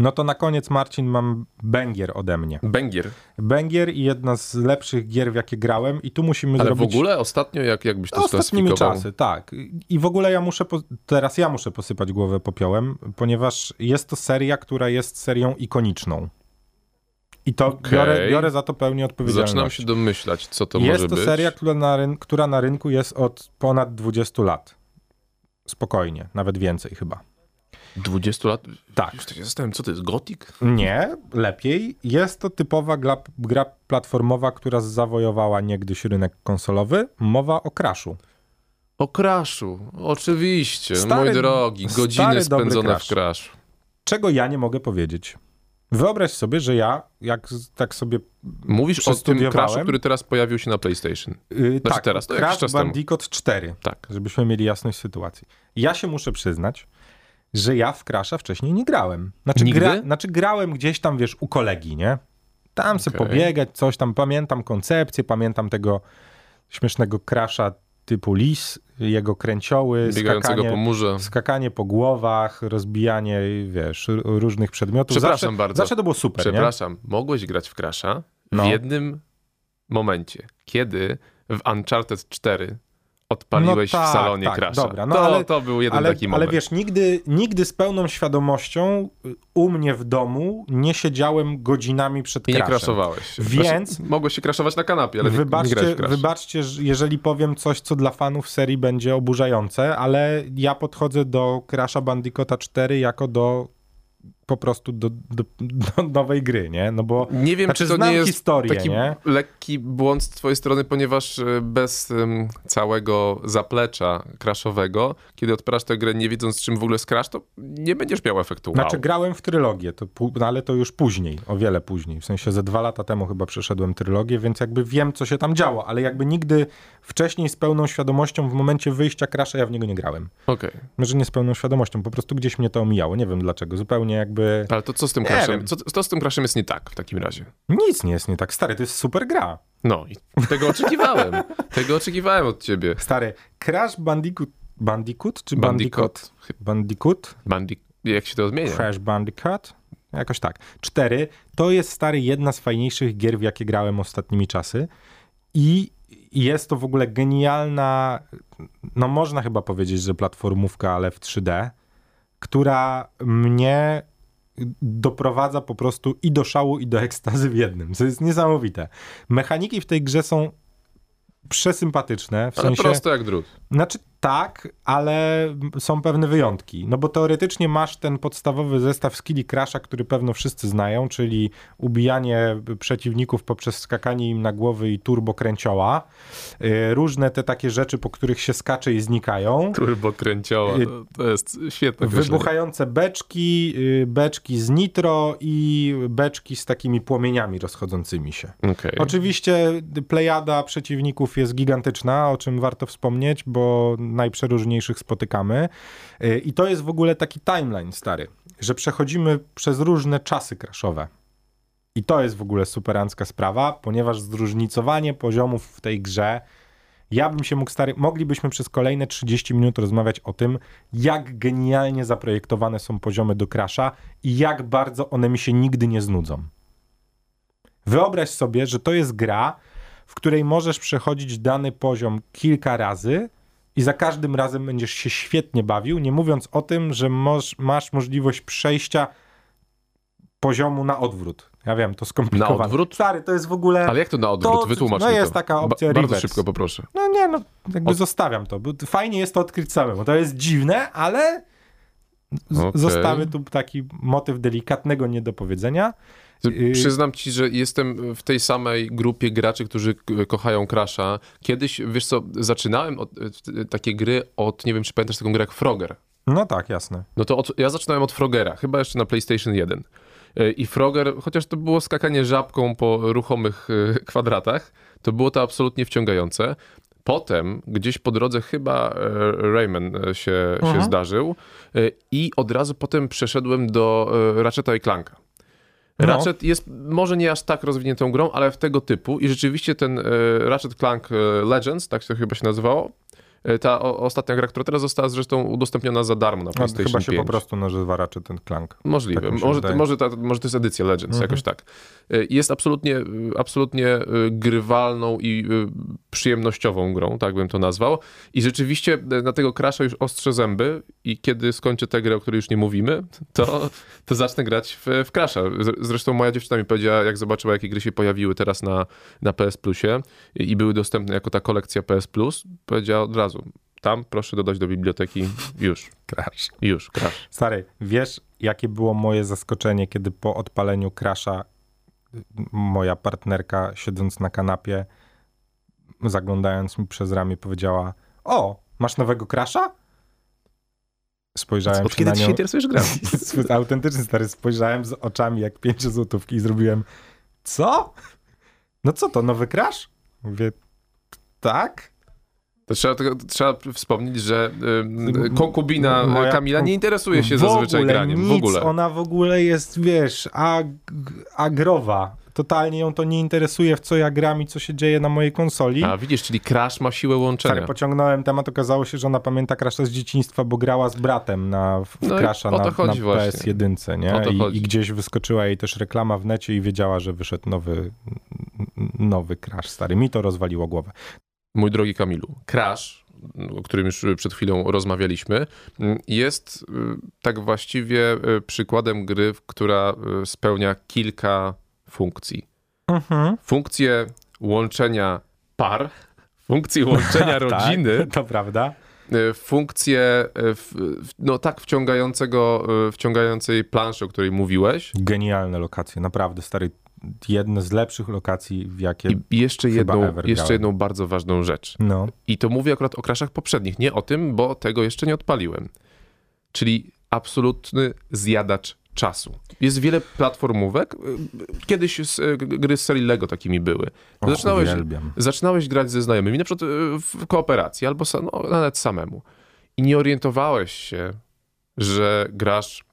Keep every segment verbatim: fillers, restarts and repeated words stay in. No to na koniec, Marcin, mam bęgier ode mnie. Bęgier? Bęgier i jedna z lepszych gier, w jakie grałem i tu musimy Ale zrobić... Ale w ogóle ostatnio, jak, jakbyś to ostatnimi czasy, tak. I w ogóle ja muszę, po... teraz ja muszę posypać głowę popiołem, ponieważ jest to seria, która jest serią ikoniczną. I to okay. biorę, biorę za to pełnię odpowiedzialność. Zaczynam się domyślać, co to jest może to być. Jest to seria, która na, ryn... która na rynku jest od ponad dwudziestu lat. Spokojnie, nawet więcej chyba. dwudziestu lat? Tak. Już tak się zastanawiam, co to jest, Gothic? Nie, lepiej. Jest to typowa gra, gra platformowa, która zawojowała niegdyś rynek konsolowy. Mowa o Crashu. O Crashu, oczywiście. Stary, mój drogi, godziny spędzone w Crashu. Czego ja nie mogę powiedzieć. Wyobraź sobie, że ja, jak tak sobie mówisz o tym Crashu, który teraz pojawił się na PlayStation. Yy, znaczy tak, teraz, to Crash Bandicoot cztery, tak. Żebyśmy mieli jasność sytuacji. Ja się muszę przyznać, że ja w Crasha wcześniej nie grałem. Znaczy, gra, znaczy grałem gdzieś tam, wiesz, u kolegi, nie? Tam okay. sobie pobiegać, coś tam, pamiętam koncepcję, pamiętam tego śmiesznego Crasha typu lis, jego kręcioły, skakanie po, murze. skakanie po głowach, rozbijanie, wiesz, różnych przedmiotów. Przepraszam zawsze, bardzo. Zawsze to było super, Przepraszam, nie? mogłeś grać w Crasha no. w jednym momencie, kiedy w Uncharted cztery odpaliłeś no tak, w salonie tak, Crasha. Dobra, no to, ale, to był jeden ale, taki moment. Ale wiesz, nigdy, nigdy z pełną świadomością u mnie w domu nie siedziałem godzinami przed Crashem. I nie crashowałeś. Więc... Właśnie, mogłeś się crashować na kanapie, ale wybaczcie, nie grałeś w Crasha. Wybaczcie, jeżeli powiem coś, co dla fanów serii będzie oburzające, ale ja podchodzę do Crasha Bandicoota cztery jako do... po prostu do, do, do nowej gry, nie? No bo nie wiem, znaczy, czy to nie jest historię, taki nie? lekki błąd z twojej strony, ponieważ bez um, całego zaplecza crashowego, kiedy odpalasz tę grę nie wiedząc, czym w ogóle jest crash, to nie będziesz miał efektu. Wow. Znaczy grałem w trylogię, to, no, ale to już później, o wiele później. W sensie ze dwa lata temu chyba przeszedłem trylogię, więc jakby wiem, co się tam działo, ale jakby nigdy wcześniej z pełną świadomością w momencie wyjścia crasha ja w niego nie grałem. Okej. Okay. Może nie z pełną świadomością, po prostu gdzieś mnie to omijało. Nie wiem dlaczego, zupełnie jakby Ale to co z tym Crashem? Co, co z tym Crashem jest nie tak w takim razie? Nic nie jest nie tak. Stary, to jest super gra. No i tego oczekiwałem. tego oczekiwałem od ciebie. Stary, Crash Bandicoot... Bandicoot czy Bandicoot? Bandicoot? Bandic... Jak się to odmienia? Crash Bandicoot? Jakoś tak. Cztery. To jest, stary, jedna z fajniejszych gier, w jakie grałem ostatnimi czasy. I jest to w ogóle genialna... No można chyba powiedzieć, że platformówka, ale w trzy D, która mnie... doprowadza po prostu i do szału, i do ekstazy w jednym, co jest niesamowite. Mechaniki w tej grze są przesympatyczne. W ale sensie, prosto jak drut. Znaczy tak, ale są pewne wyjątki. No bo teoretycznie masz ten podstawowy zestaw skilli Crasha, który pewno wszyscy znają, czyli ubijanie przeciwników poprzez skakanie im na głowy i turbokręcioła. Różne te takie rzeczy, po których się skacze i znikają. Turbokręcioła, to, to jest świetne. Wybuchające beczki, beczki z nitro i beczki z takimi płomieniami rozchodzącymi się. Okay. Oczywiście plejada przeciwników jest gigantyczna, o czym warto wspomnieć, bo najprzeróżniejszych spotykamy. I to jest w ogóle taki timeline, stary, że przechodzimy przez różne czasy crashowe. I to jest w ogóle superancka sprawa, ponieważ zróżnicowanie poziomów w tej grze, ja bym się mógł, stary, moglibyśmy przez kolejne trzydzieści minut rozmawiać o tym, jak genialnie zaprojektowane są poziomy do crasha i jak bardzo one mi się nigdy nie znudzą. Wyobraź sobie, że to jest gra, w której możesz przechodzić dany poziom kilka razy, i za każdym razem będziesz się świetnie bawił, nie mówiąc o tym, że moż, masz możliwość przejścia poziomu na odwrót. Ja wiem, to skomplikowane. Na odwrót? Stary, to jest w ogóle... Ale jak to na odwrót? To, Wytłumacz no mi to. No jest taka opcja ba- Bardzo reverse. Szybko, poproszę. No nie, no jakby od... zostawiam to. Bo fajnie jest to odkryć samemu. To jest dziwne, ale z- okay. zostawię tu taki motyw delikatnego niedopowiedzenia. Przyznam ci, że jestem w tej samej grupie graczy, którzy kochają Crasha. Kiedyś, wiesz co, zaczynałem od, takie gry od, nie wiem czy pamiętasz taką grę jak Frogger. No tak, jasne. No to od, ja zaczynałem od Froggera, chyba jeszcze na PlayStation jeden. I Frogger, chociaż to było skakanie żabką po ruchomych kwadratach, to było to absolutnie wciągające. Potem gdzieś po drodze chyba Rayman się, się zdarzył i od razu potem przeszedłem do Ratcheta i Clanka. No. Ratchet jest może nie aż tak rozwiniętą grą, ale w tego typu i rzeczywiście ten y, Ratchet Clank Legends, tak to chyba się nazywało, Ta o, ostatnia gra, która teraz została zresztą udostępniona za darmo na PlayStation chyba się pięć. Po prostu nazywa Ratchet and Clank. Możliwe. Tak może, to, może, ta, może to jest edycja Legends, mhm. jakoś tak. Jest absolutnie, absolutnie grywalną i przyjemnościową grą, tak bym to nazwał. I rzeczywiście na tego Crasha już ostrzę zęby i kiedy skończę tę grę, o której już nie mówimy, to, to zacznę grać w, w Crasha. Zresztą moja dziewczyna mi powiedziała, jak zobaczyła, jakie gry się pojawiły teraz na, na P S Plusie i, i były dostępne jako ta kolekcja P S Plus, powiedziała od razu: tam proszę dodać do biblioteki już. Crash. Już, Crash. Stary, wiesz, jakie było moje zaskoczenie, kiedy po odpaleniu Crasha moja partnerka, siedząc na kanapie, zaglądając mi przez ramię, powiedziała: o, masz nowego Crasha? Spojrzałem od się na nią. Od kiedy się interesujesz grami? Autentycznie, stary, spojrzałem z oczami jak pięciozłotówki i zrobiłem: co? No co to, nowy Crash? Mówię: tak? Trzeba, trzeba wspomnieć, że y, konkubina moja, Kamila nie interesuje się zazwyczaj graniem. Nic, w ogóle. Ona w ogóle jest, wiesz, ag agrowa. Totalnie ją to nie interesuje, w co ja gram i co się dzieje na mojej konsoli. A widzisz, czyli Crash ma siłę łączenia. Tak, pociągnąłem temat, okazało się, że ona pamięta Crasha z dzieciństwa, bo grała z bratem na w no Crasha na, na P S jeden, nie? I, I gdzieś wyskoczyła jej też reklama w necie i wiedziała, że wyszedł nowy, nowy Crash, stary. Mi to rozwaliło głowę. Mój drogi Kamilu, Crash, o którym już przed chwilą rozmawialiśmy, jest tak właściwie przykładem gry, która spełnia kilka funkcji. Mhm. Funkcję łączenia par, funkcję łączenia rodziny. Tak, to prawda. Funkcję, no tak, wciągającego, wciągającej planszy, o której mówiłeś. Genialne lokacje, naprawdę, stary. Jedne z lepszych lokacji, w jakie I jeszcze jedną, jeszcze jedną bardzo ważną rzecz. No. I to mówię akurat o Crashach poprzednich, nie o tym, bo tego jeszcze nie odpaliłem. Czyli absolutny zjadacz czasu. Jest wiele platformówek. Kiedyś gry z serii Lego takimi były. Och, zaczynałeś, zaczynałeś grać ze znajomymi, na przykład w kooperacji, albo sam, no, nawet samemu. I nie orientowałeś się, że grasz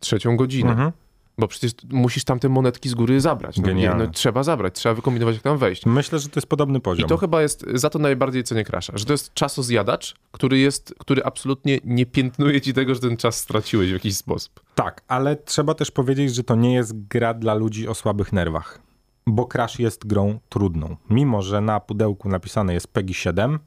trzecią godzinę. Mhm. Bo przecież musisz tam te monetki z góry zabrać. No, no, trzeba zabrać, trzeba wykombinować, jak tam wejść. Myślę, że to jest podobny poziom. I to chyba jest, za to najbardziej cenię Crasha, że to jest czasozjadacz, który jest, który absolutnie nie piętnuje ci tego, że ten czas straciłeś w jakiś sposób. Tak, ale trzeba też powiedzieć, że to nie jest gra dla ludzi o słabych nerwach, bo Crash jest grą trudną. Mimo że na pudełku napisane jest PEGI siedem,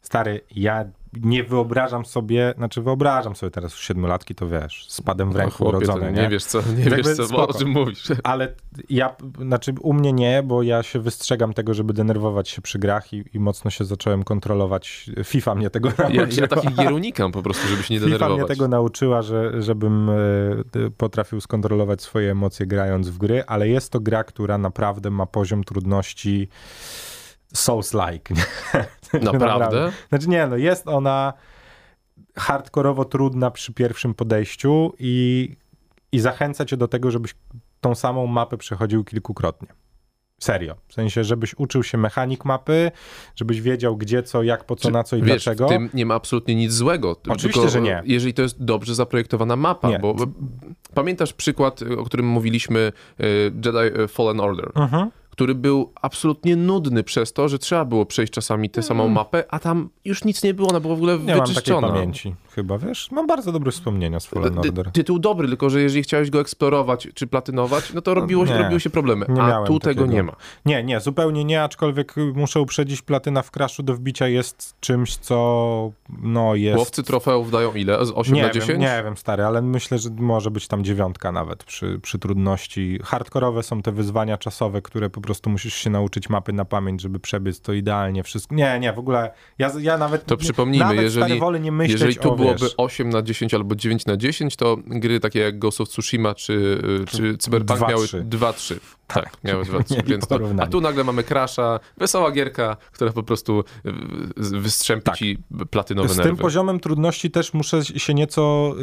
stary, ja nie wyobrażam sobie, znaczy wyobrażam sobie teraz siedmiolatki, to wiesz, z padem w ręku urodzone. Nie, nie wiesz co, nie wiesz co bo, o czym mówisz. Ale ja, znaczy u mnie nie, bo ja się wystrzegam tego, żeby denerwować się przy grach i, i mocno się zacząłem kontrolować. FIFA mnie tego ja, nauczyła. Ja takich gier unikam po prostu, żeby się nie denerwować. FIFA mnie tego nauczyła, że, żebym y, potrafił skontrolować swoje emocje grając w gry, ale jest to gra, która naprawdę ma poziom trudności Souls-like. Naprawdę? Naprawdę? Znaczy nie, no jest ona hardkorowo trudna przy pierwszym podejściu i, i zachęca cię do tego, żebyś tą samą mapę przechodził kilkukrotnie. Serio. W sensie, żebyś uczył się mechanik mapy, żebyś wiedział gdzie, co, jak, po co, czy, na co i wiesz, dlaczego. W tym nie ma absolutnie nic złego. Oczywiście, tylko, że nie. Jeżeli to jest dobrze zaprojektowana mapa, nie. Bo pamiętasz przykład, o którym mówiliśmy, Jedi Fallen Order. Mhm. Który był absolutnie nudny przez to, że trzeba było przejść czasami tę samą mapę, a tam już nic nie było, ona była w ogóle nie wyczyszczona. Nie mam takiej pamięci chyba, wiesz? Mam bardzo dobre wspomnienia z Fallen Order. Tytuł dobry, tylko że jeżeli chciałeś go eksplorować czy platynować, no to robiło, nie, robiły się problemy, a tu takiego. Tego nie ma. Nie, nie, zupełnie nie, aczkolwiek muszę uprzedzić, platyna w Crashu do wbicia jest czymś, co no jest... Łowcy trofeów dają ile? Z osiem nie na dziesięć? Wiem, nie wiem, stary, ale myślę, że może być tam dziewiątka nawet przy, przy trudności. Hardkorowe są te wyzwania czasowe, które po Po prostu musisz się nauczyć mapy na pamięć, żeby przebiec to idealnie wszystko. Nie, nie, w ogóle ja, ja nawet... To przypomnijmy, nawet jeżeli, wolę nie myśleć, jeżeli tu o, byłoby wiesz, osiem na dziesięć albo dziewięć na dziesięć, to gry takie jak Ghost of Tsushima czy, czy Cyberpunk miały dwa trzy. Tak, tak, miałeś dwa trzy, więc to, a tu nagle mamy Crasha, wesoła gierka, która po prostu wystrzępi tak. ci platynowe nerwy. Z tym poziomem trudności też muszę się nieco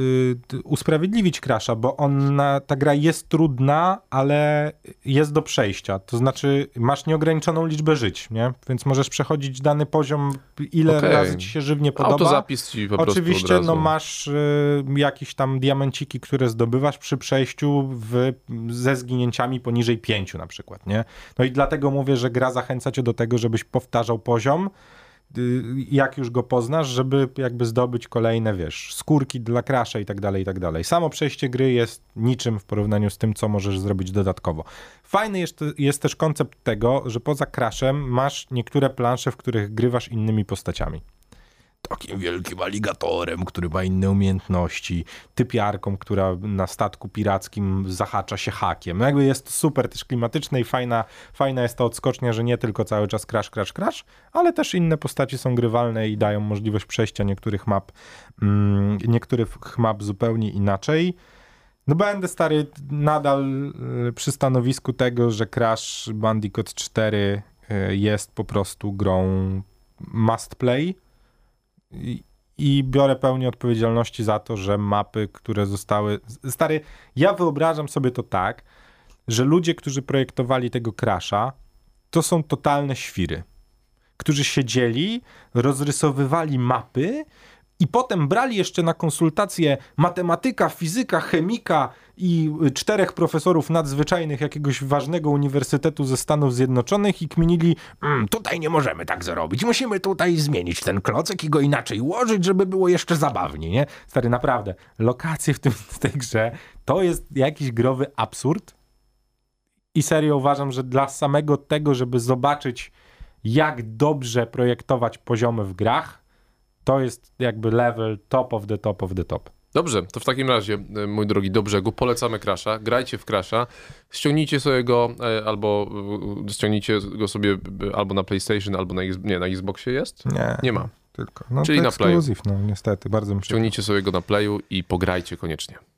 y, usprawiedliwić Crasha, bo ona, ta gra jest trudna, ale jest do przejścia. To znaczy masz nieograniczoną liczbę żyć, nie? Więc możesz przechodzić dany poziom, ile okay. razy ci się żywnie podoba. Autozapis ci po prostu oczywiście, no masz y, jakieś tam diamenciki, które zdobywasz przy przejściu w, ze zginięciami poniżej pięć. pięciu na przykład, nie? No i dlatego mówię, że gra zachęca cię do tego, żebyś powtarzał poziom, jak już go poznasz, żeby jakby zdobyć kolejne, wiesz, skórki dla Crasha i tak dalej, i tak dalej. Samo przejście gry jest niczym w porównaniu z tym, co możesz zrobić dodatkowo. Fajny jest, jest też koncept tego, że poza Crashem masz niektóre plansze, w których grywasz innymi postaciami. Takim wielkim aligatorem, który ma inne umiejętności, typiarką, która na statku pirackim zahacza się hakiem. No jakby jest super też klimatyczne i fajna, fajna jest ta odskocznia, że nie tylko cały czas crash, crash, crash, ale też inne postaci są grywalne i dają możliwość przejścia niektórych map, mm, niektórych map zupełnie inaczej. No będę stary nadal przy stanowisku tego, że Crash Bandicoot cztery jest po prostu grą must play. I, I biorę pełnię odpowiedzialności za to, że mapy, które zostały... Stary, ja wyobrażam sobie to tak, że ludzie, którzy projektowali tego Crasha, to są totalne świry, którzy siedzieli, rozrysowywali mapy i potem brali jeszcze na konsultację matematyka, fizyka, chemika i czterech profesorów nadzwyczajnych jakiegoś ważnego uniwersytetu ze Stanów Zjednoczonych i kminili, mmm, tutaj nie możemy tak zrobić, musimy tutaj zmienić ten klocek i go inaczej ułożyć, żeby było jeszcze zabawniej, nie? Stary, naprawdę, lokacje w, tym, w tej grze to jest jakiś growy absurd i serio uważam, że dla samego tego, żeby zobaczyć, jak dobrze projektować poziomy w grach, to jest jakby level top of the top of the top. Dobrze, to w takim razie, mój drogi, do brzegu, polecamy Crasha, grajcie w Crasha, ściągnijcie sobie go, albo ściągnijcie go sobie albo na PlayStation, albo na, nie, na Xboxie jest? Nie. Nie ma. Tylko. No, czyli na Playu. No niestety, bardzo mi się... Ściągnijcie sobie go na Playu i pograjcie koniecznie.